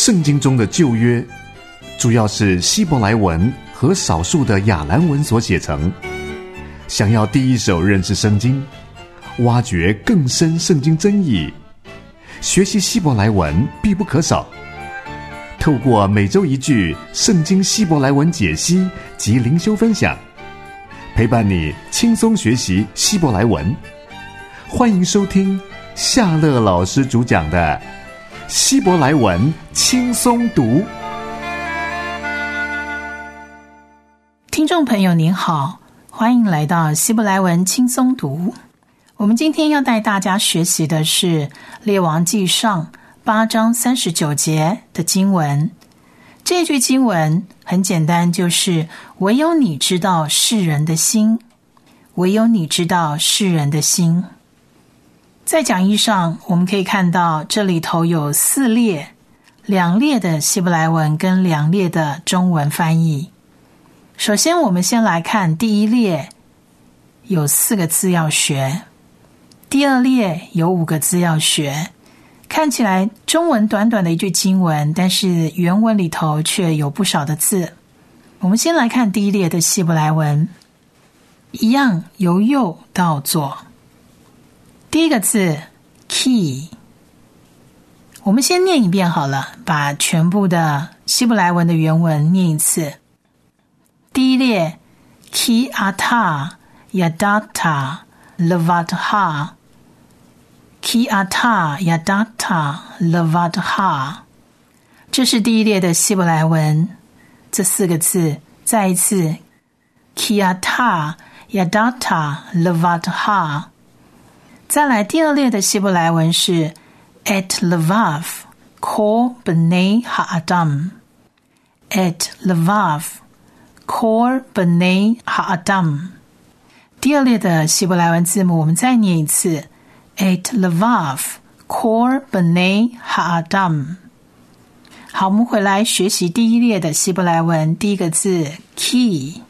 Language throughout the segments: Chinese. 圣经中的旧约主要是希伯来文和少数的亚兰文所写成。想要第一手认识圣经，挖掘更深圣经真意，学习希伯来文必不可少。透过每周一句圣经希伯来文解析及灵修分享，陪伴你轻松学习希伯来文。欢迎收听夏乐老师主讲的希伯来文轻松读。听众朋友您好，欢迎来到希伯来文轻松读。我们今天要带大家学习的是《列王纪上》8章39节的经文。这句经文很简单，就是唯有你知道世人的心，唯有你知道世人的心。在讲义上我们可以看到，这里头有4列，2列的希伯来文跟2列的中文翻译。首先我们先来看第1列有4个字要学，第2列有5个字要学。看起来中文短短的一句经文，但是原文里头却有不少的字。我们先来看第1列的希伯来文，一样由右到左。第1个字 key， 我们先念一遍好了，把全部的希伯来文的原文念一次。第1列 ki ata yadata levatha，Ki ata yadata levatha， 这是第1列的希伯来文。这4个字再一次 Ki ata yadata levatha。 再来第2列的希伯来文是 Et levav kol bnei ha'adam， Et levav kol bnei ha'adam。 第2列的希伯来文字母我们再念一次，Et levav kol bnei ha'adam。 好，我们回来学习第1列的希伯来文。第1个字 Key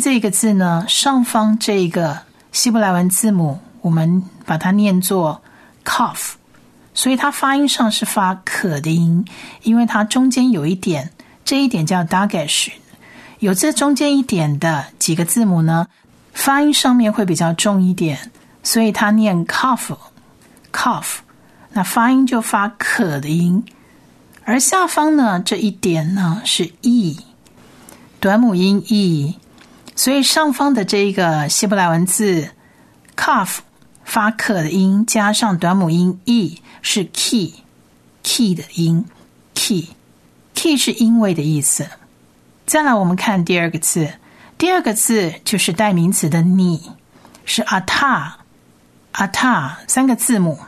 这个字呢，上方这个希伯来文字母我们把它念作 Kaf， 所以它发音上是发可的音，因为它中间有一点，这一点叫 Dagesh。 有这中间一点的几个字母呢，发音上面会比较重一点，所以它念 cough， 那发音就发可的音。而下方呢，这一点呢是 e， 短母音 e， 所以上方的这一个希伯来文字 cough 发可的音，加上短母音 e 是 key 的音。 key 是音位的意思。再来我们看第2个字，第2个字就是代名词的你，是 ata 3个字母。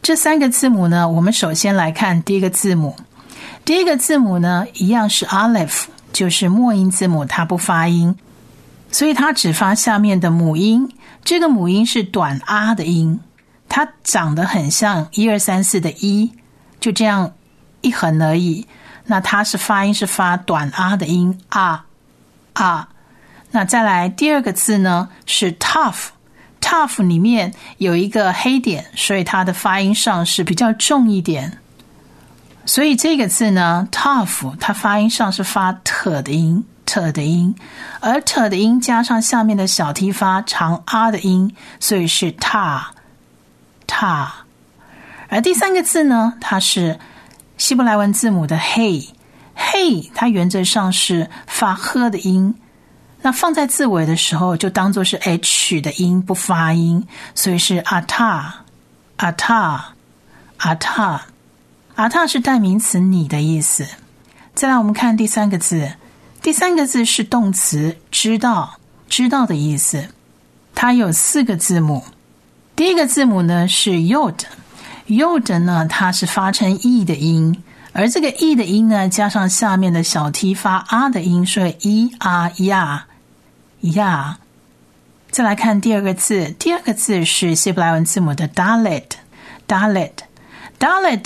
这3个字母呢，我们首先来看第1个字母。第1个字母呢，一样是 aleph， 就是末音字母，它不发音，所以它只发下面的母音。这个母音是短 a 的音，它长得很像1234的 e， 就这样一横而已。那它是发音是发短 a 的音 a。那再来第2个字呢是 tough， 里面有一个黑点，所以它的发音上是比较重一点。所以这个字呢 tough， 它发音上是发特的音，而特的音加上下面的小 t 发长 r 的音，所以是 ta。 而第3个字呢，它是希伯来文字母的 hey， 它原则上是发 h 的音，那放在字尾的时候就当作是 h 的音，不发音，所以是 ata。 ata 是代名词你的意思。再来我们看第3个字，第3个字是动词知道的意思。它有4个字母。第1个字母呢是 yod 呢，它是发成 e 的音，而这个 e 的音呢加上下面的小 t 发 r 的音，所以 e r ya。 再来看第2个字，第2个字是希伯来文字母的 dalet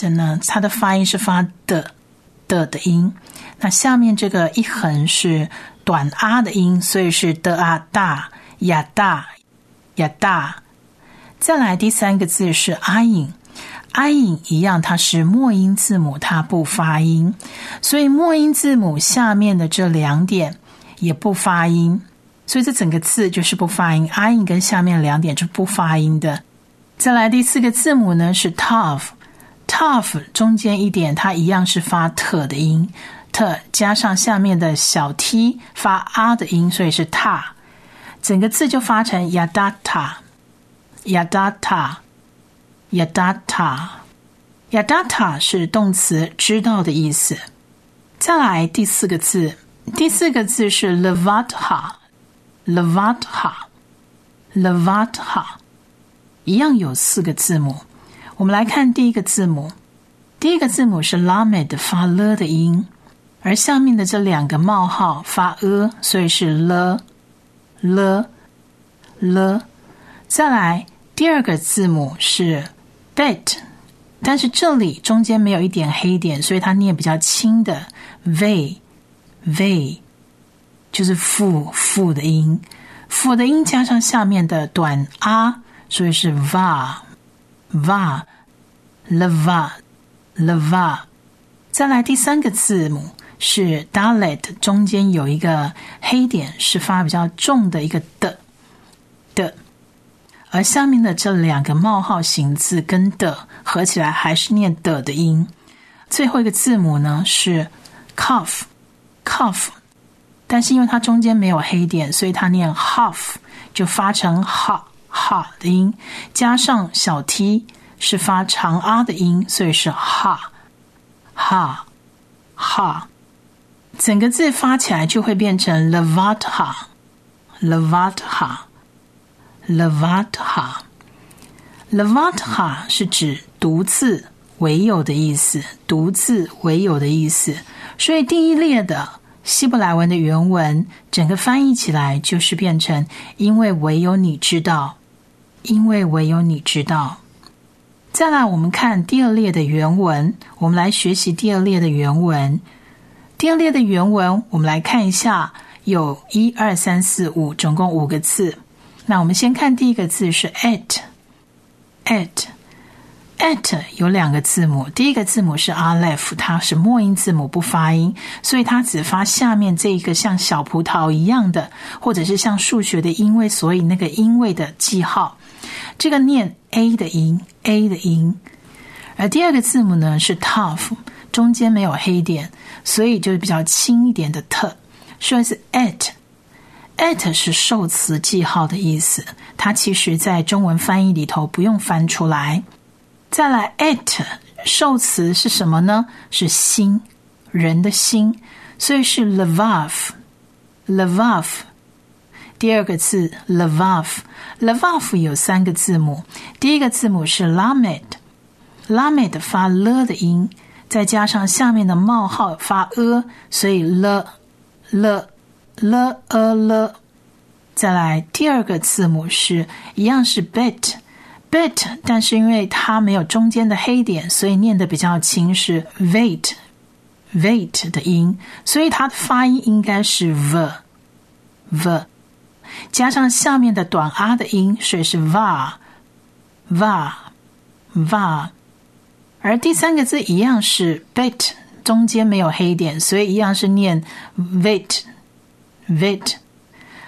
呢，它的发音是发的音，那下面这个一横是短 r 的音，所以是 d a da ya da。 再来第3个字是 ayin 哀影一样，它是末音字母，它不发音，所以末音字母下面的这两点也不发音，所以这整个字就是不发音，哀影跟下面两点是不发音的。再来第四个字母呢是 tough， 中间一点它一样是发特的音，特加上下面的小 t 发 r 的音，所以是 ta， 整个字就发成 yadata 是动词知道的意思。再来第四个字是 levatha， 一样有四个字母。我们来看第一个字母是 lamed 发了的音，而下面的这两个冒号发所以是 了。再来第二个字母是 bet， 但是这里中间没有一点黑点，所以它念比较轻的 ve， 就是 fu 的音， fu 的音加上下面的短 r， 所以是 va leva。 再来第三个字母是 dalet， 中间有一个黑点，是发比较重的一个的，而下面的这两个冒号形字跟的合起来还是念的音。最后一个字母呢是 cough， 但是因为它中间没有黑点，所以它念 half， 就发成 ha 的音，加上小 t 是发长 r 的音，所以是 ha， 整个字发起来就会变成 levatha 是指独自唯有的意思，所以第一列的希伯来文的原文整个翻译起来就是变成因为唯有你知道。再来我们看第二列的原文，我们来学习第二列的原文，我们来看一下，有1、2、3、4、5，总共5个字。那我们先看第一个字是 at， 有两个字母，第一个字母是 aleph， 它是末音字母不发音，所以它只发下面这一个像小葡萄一样的，或者是像数学的因为所以那个因为的记号，这个念 a 的音。而第二个字母呢是 tough， 中间没有黑点，所以就是比较轻一点的 t， 所以是 at 是受词记号的意思，它其实在中文翻译里头不用翻出来。再来 at 受词是什么呢？是心，人的心，所以是 levav。 第二个字 levav 有3个字母，第一个字母是 lamed 发了的音，再加上下面的冒号发所以 了。再来第二个字母是一样是 bet， 但是因为它没有中间的黑点，所以念得比较轻，是 wait 的音，所以它的发音应该是 v， 加上下面的短 r 的音，所以是 va。 而第三个字一样是 bet， 中间没有黑点，所以一样是念 wait，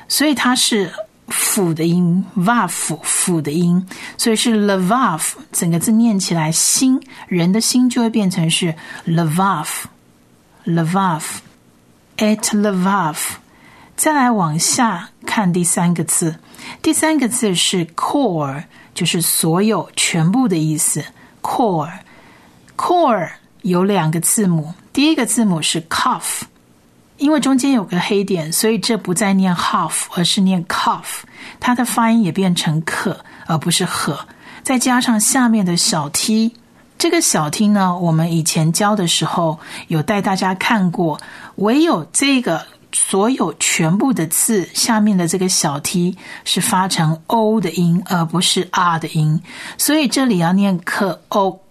所以它是辅的音 ，vav 的音，所以是 levav， 整个字念起来心，人的心就会变成是 levav at levav。 再来往下看第三个字是 core， 就是所有全部的意思， core 有两个字母，第一个字母是 cough，因为中间有个黑点，所以这不再念 half， 而是念 cough， 它的发音也变成 k 而不是 h， 再加上下面的小 t， 这个小 t 呢，我们以前教的时候有带大家看过，唯有这个所有全部的字下面的这个小 t 是发成 o 的音，而不是 r 的音，所以这里要念 k o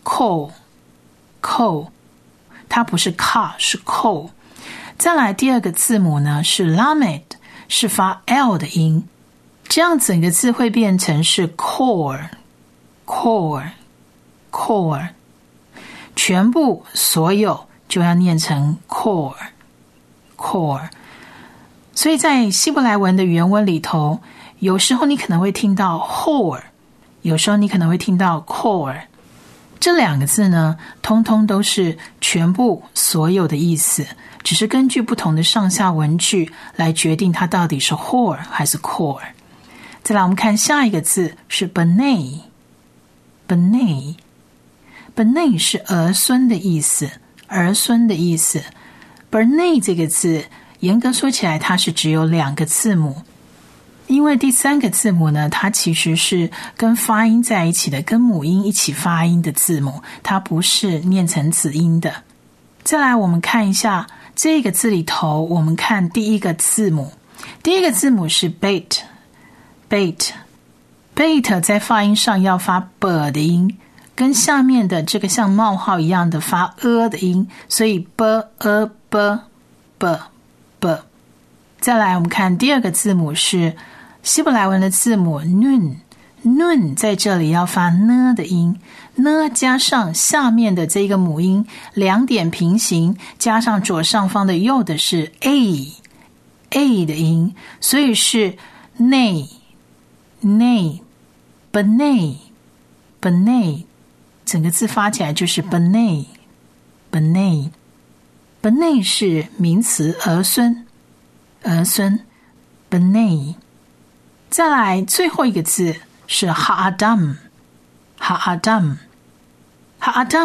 ko，它不是 car 是 co。 再来第二个字母呢是 lamed， 是发 l 的音，这样整个字会变成是 core core， 全部所有就要念成 core。 所以在希伯来文的原文里头，有时候你可能会听到 whole， 有时候你可能会听到 core， 这两个字呢通通都是全部所有的意思，只是根据不同的上下文句来决定它到底是 whole 还是 core。 再来我们看下一个字是 benay， benay 是儿孙的意思。 benay 这个字严格说起来它是只有两个字母，因为第三个字母呢它其实是跟发音在一起的，跟母音一起发音的字母，它不是念成子音的。再来我们看一下这个字里头，我们看第一个字母，第一个字母是 bet， 在发音上要发 b 的音，跟下面的这个像冒号一样的发 a 的音，所以 b。 再来我们看第二个字母是希伯来文的字母 nun， 在这里要发呢的音，呢加上下面的这个母音，两点平行加上左上方的右的是 a 的音，所以是 benay， 整个字发起来就是 benay。 benay 是名词，儿孙 benay。 再来最后一个字是 ha'adam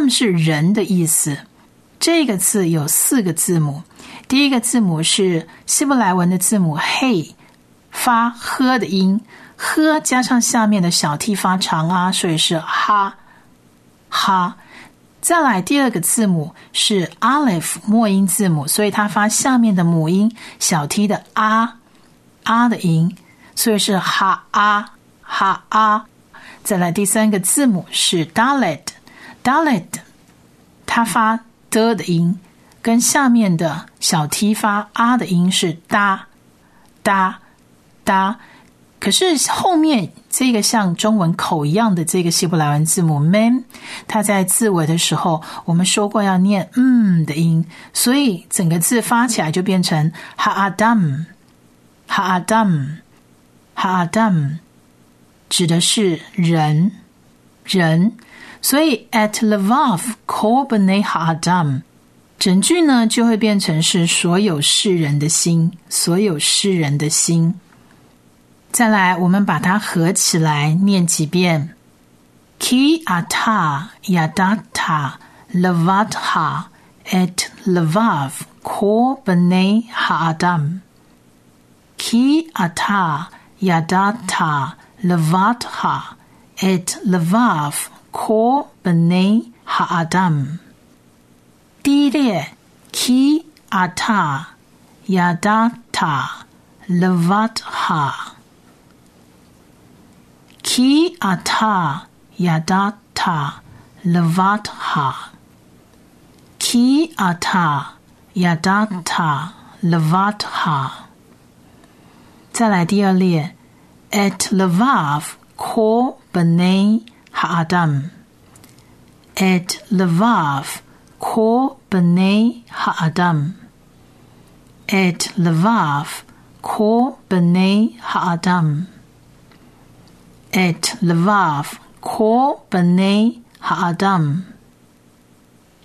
是人的意思。这个字有四个字母，第一个字母是希伯来文的字母 hey， 发 h 的音， h 加上下面的小 t 发长 r， 所以是 ha。 再来第二个字母是 aleph 末音字母，所以它发下面的母音小 t 的 r 的音，所以是 ha。再来第三个字母是 dalet， 它发 d 的音，跟下面的小 t 发 r 的音是 da。 可是后面这个像中文口一样的这个希伯来文字母 mem， 它在字尾的时候我们说过要念的音，所以整个字发起来就变成 ha'adam， 指的是人。所以 at levav kol bnei ha'adam， 整句呢就会变成是所有世人的心。再来我们把它合起来念几遍， Ki ata yadata levatha et levav kol bnei ha'adam， Ki ata yadata levatha et levav kol bnei ha'adam。 第一列 Ki ata yadata levatha， Ki ata yadata levatha， Ki ata yadata levatha。 再来第二列 et levav kol bnei ha'adam， et levav kol bnei ha'adam， et levav kol bnei ha'adam， et levav kol bnei ha'adam，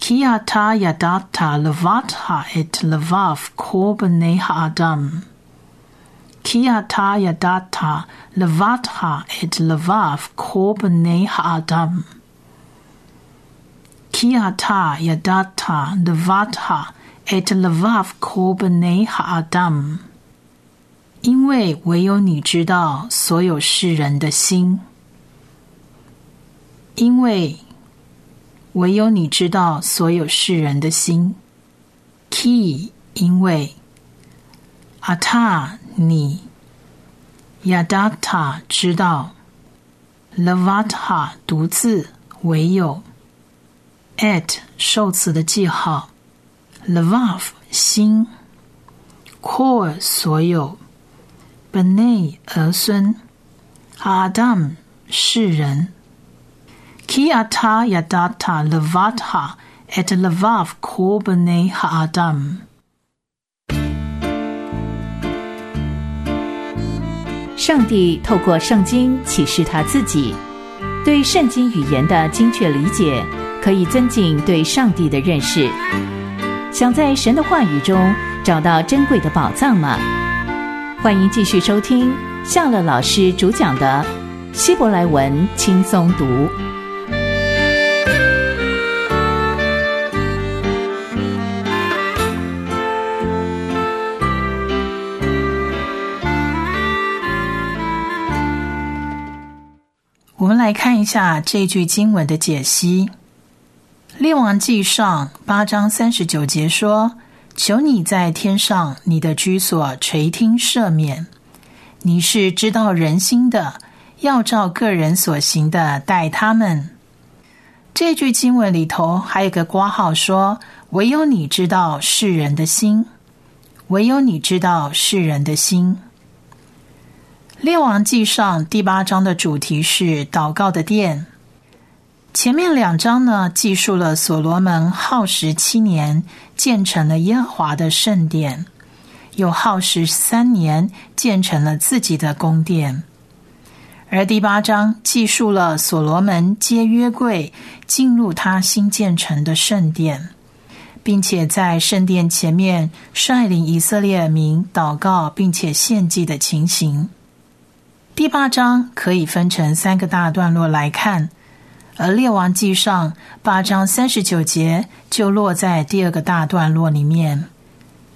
Ki ata yadata levatha et levav kol bnei ha'adam， Ki ata yadata levatha et levav kol bnei ha'adam， Ki ata yadata levatha et levav kol bnei ha'adam， 因为唯有你知道所有世人的心，Ki 因为 ata 你 yadata 知道 levatha 独自唯有 at 受词的记号 levav 心 kol 所有 bnei 儿孙 ha'adam 世人， Ki ata yadata levatha et levav kol bnei ha'adam. 上帝透过圣经启示他自己，对圣经语言的精确理解可以增进对上帝的认识。想在神的话语中找到珍贵的宝藏吗？欢迎继续收听夏乐老师主讲的希伯来文轻松读。我们来看一下这句经文的解析。列王纪上8章39节说，求你在天上你的居所垂听赦免，你是知道人心的，要照个人所行的待他们。这句经文里头还有个括号说，唯有你知道世人的心，唯有你知道世人的心。列王纪上第8章的主题是祷告的殿。前面2章呢，记述了所罗门耗时7年建成了耶和华的圣殿，又耗时3年建成了自己的宫殿。而第8章记述了所罗门接约柜进入他新建成的圣殿，并且在圣殿前面率领以色列民祷告并且献祭的情形。第8章可以分成3个大段落来看，而列王纪上8章39节就落在第2个大段落里面。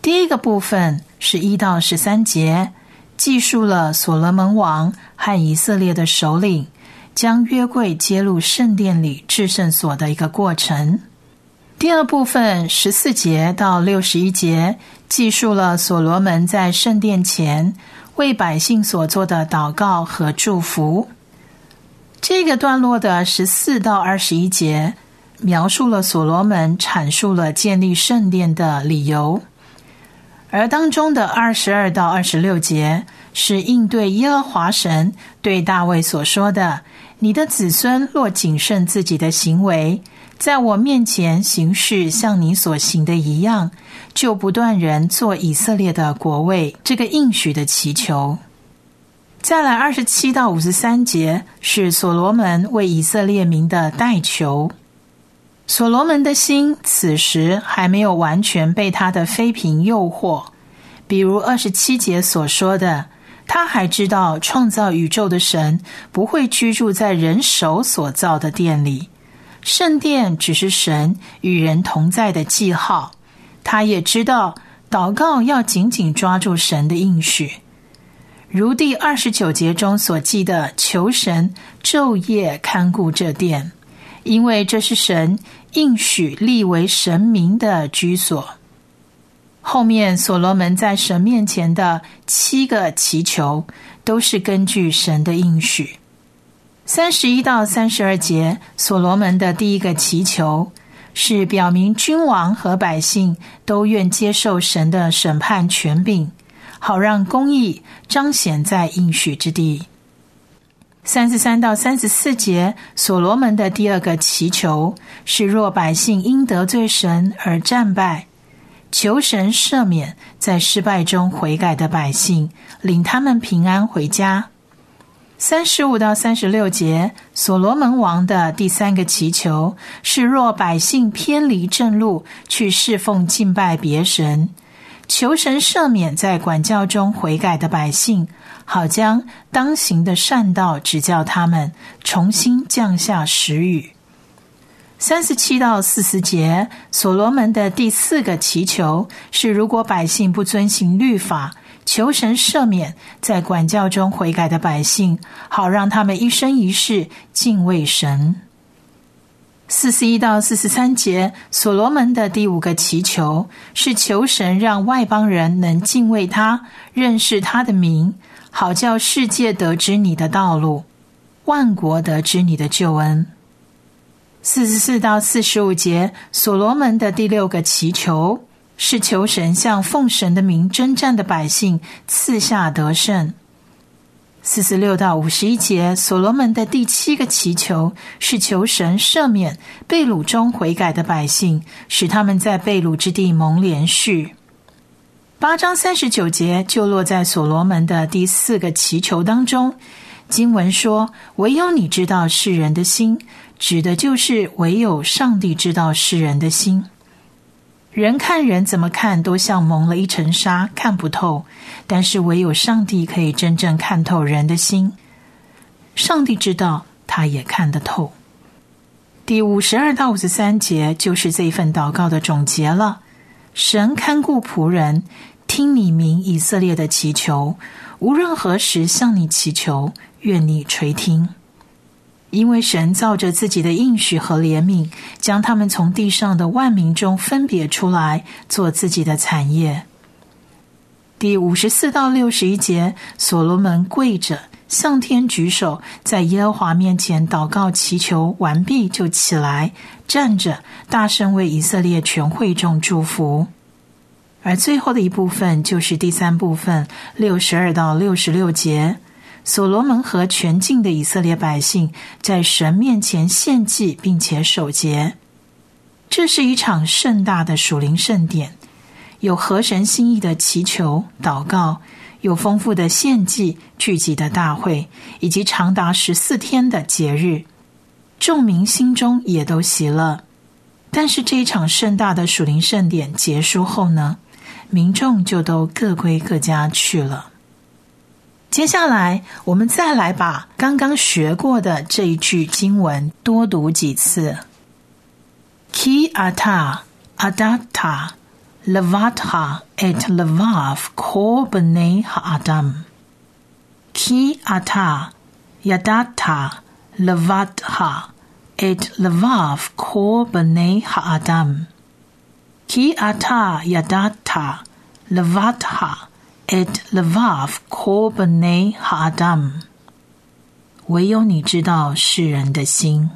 第一个部分是1到13节，记述了所罗门王和以色列的首领将约柜接入圣殿里至圣所的一个过程。第二部分14节到61节，记述了所罗门在圣殿前为百姓所做的祷告和祝福。这个段落的14到21节描述了所罗门阐述了建立圣殿的理由，而当中的22到26节是应对耶和华神对大卫所说的，你的子孙若谨慎自己的行为，在我面前行事像你所行的一样，就不断人做以色列的国位，这个应许的祈求。再来27到53节是所罗门为以色列民的代求。所罗门的心此时还没有完全被他的妃嫔诱惑，比如27节所说的，他还知道创造宇宙的神不会居住在人手所造的殿里，圣殿只是神与人同在的记号。他也知道祷告要紧紧抓住神的应许，如第29节中所记的，求神昼夜看顾这殿，因为这是神应许立为神明的居所。后面所罗门在神面前的7个祈求都是根据神的应许。31到32节所罗门的第一个祈求是表明君王和百姓都愿接受神的审判权柄，好让公义彰显在应许之地。33到34节所罗门的第二个祈求是若百姓因得罪神而战败，求神赦免在失败中悔改的百姓，领他们平安回家。35到36节所罗门王的第三个祈求是若百姓偏离正路去侍奉敬拜别神，求神赦免在管教中悔改的百姓，好将当行的善道指教他们，重新降下时雨。37到40节所罗门的第四个祈求是如果百姓不遵行律法，求神赦免在管教中悔改的百姓，好让他们一生一世敬畏神。41到43节所罗门的第5个祈求是求神让外邦人能敬畏他，认识他的名，好叫世界得知你的道路，万国得知你的救恩。44到45节所罗门的第6个祈求是求神向奉神的名征战的百姓赐下得胜。46到51节，所罗门的第7个祈求是求神赦免被掳中悔改的百姓，使他们在被掳之地蒙连续。8章39节就落在所罗门的第4个祈求当中。经文说，唯有你知道世人的心，指的就是唯有上帝知道世人的心。人看人怎么看都像蒙了一层纱，看不透，但是唯有上帝可以真正看透人的心。上帝知道，他也看得透。第52到53节就是这一份祷告的总结了。神看顾仆人，听你民以色列的祈求，无论何时向你祈求，愿你垂听。因为神照着自己的应许和怜悯，将他们从地上的万民中分别出来，做自己的产业。第54到61节，所罗门跪着向天举手，在耶和华面前祷告祈求完毕，就起来站着，大声为以色列全会众祝福。而最后的一部分就是第3部分62到66节，所罗门和全境的以色列百姓在神面前献祭并且守节。这是一场盛大的属灵盛典，有合神心意的祈求祷告，有丰富的献祭聚集的大会，以及长达14天的节日。众民心中也都喜乐。但是这一场盛大的属灵盛典结束后呢，民众就都各归各家去了。接下来我们再来把刚刚学过的这一句经文多读几次。 Ki ata, adata, levatha et levav kol bnei ha'adam. Ki ata, yadata, levatha et levav kol bnei ha'adam. Ki ata, yadata, levatha et levav kol bnei ha'adam， 唯有你知道世人的心。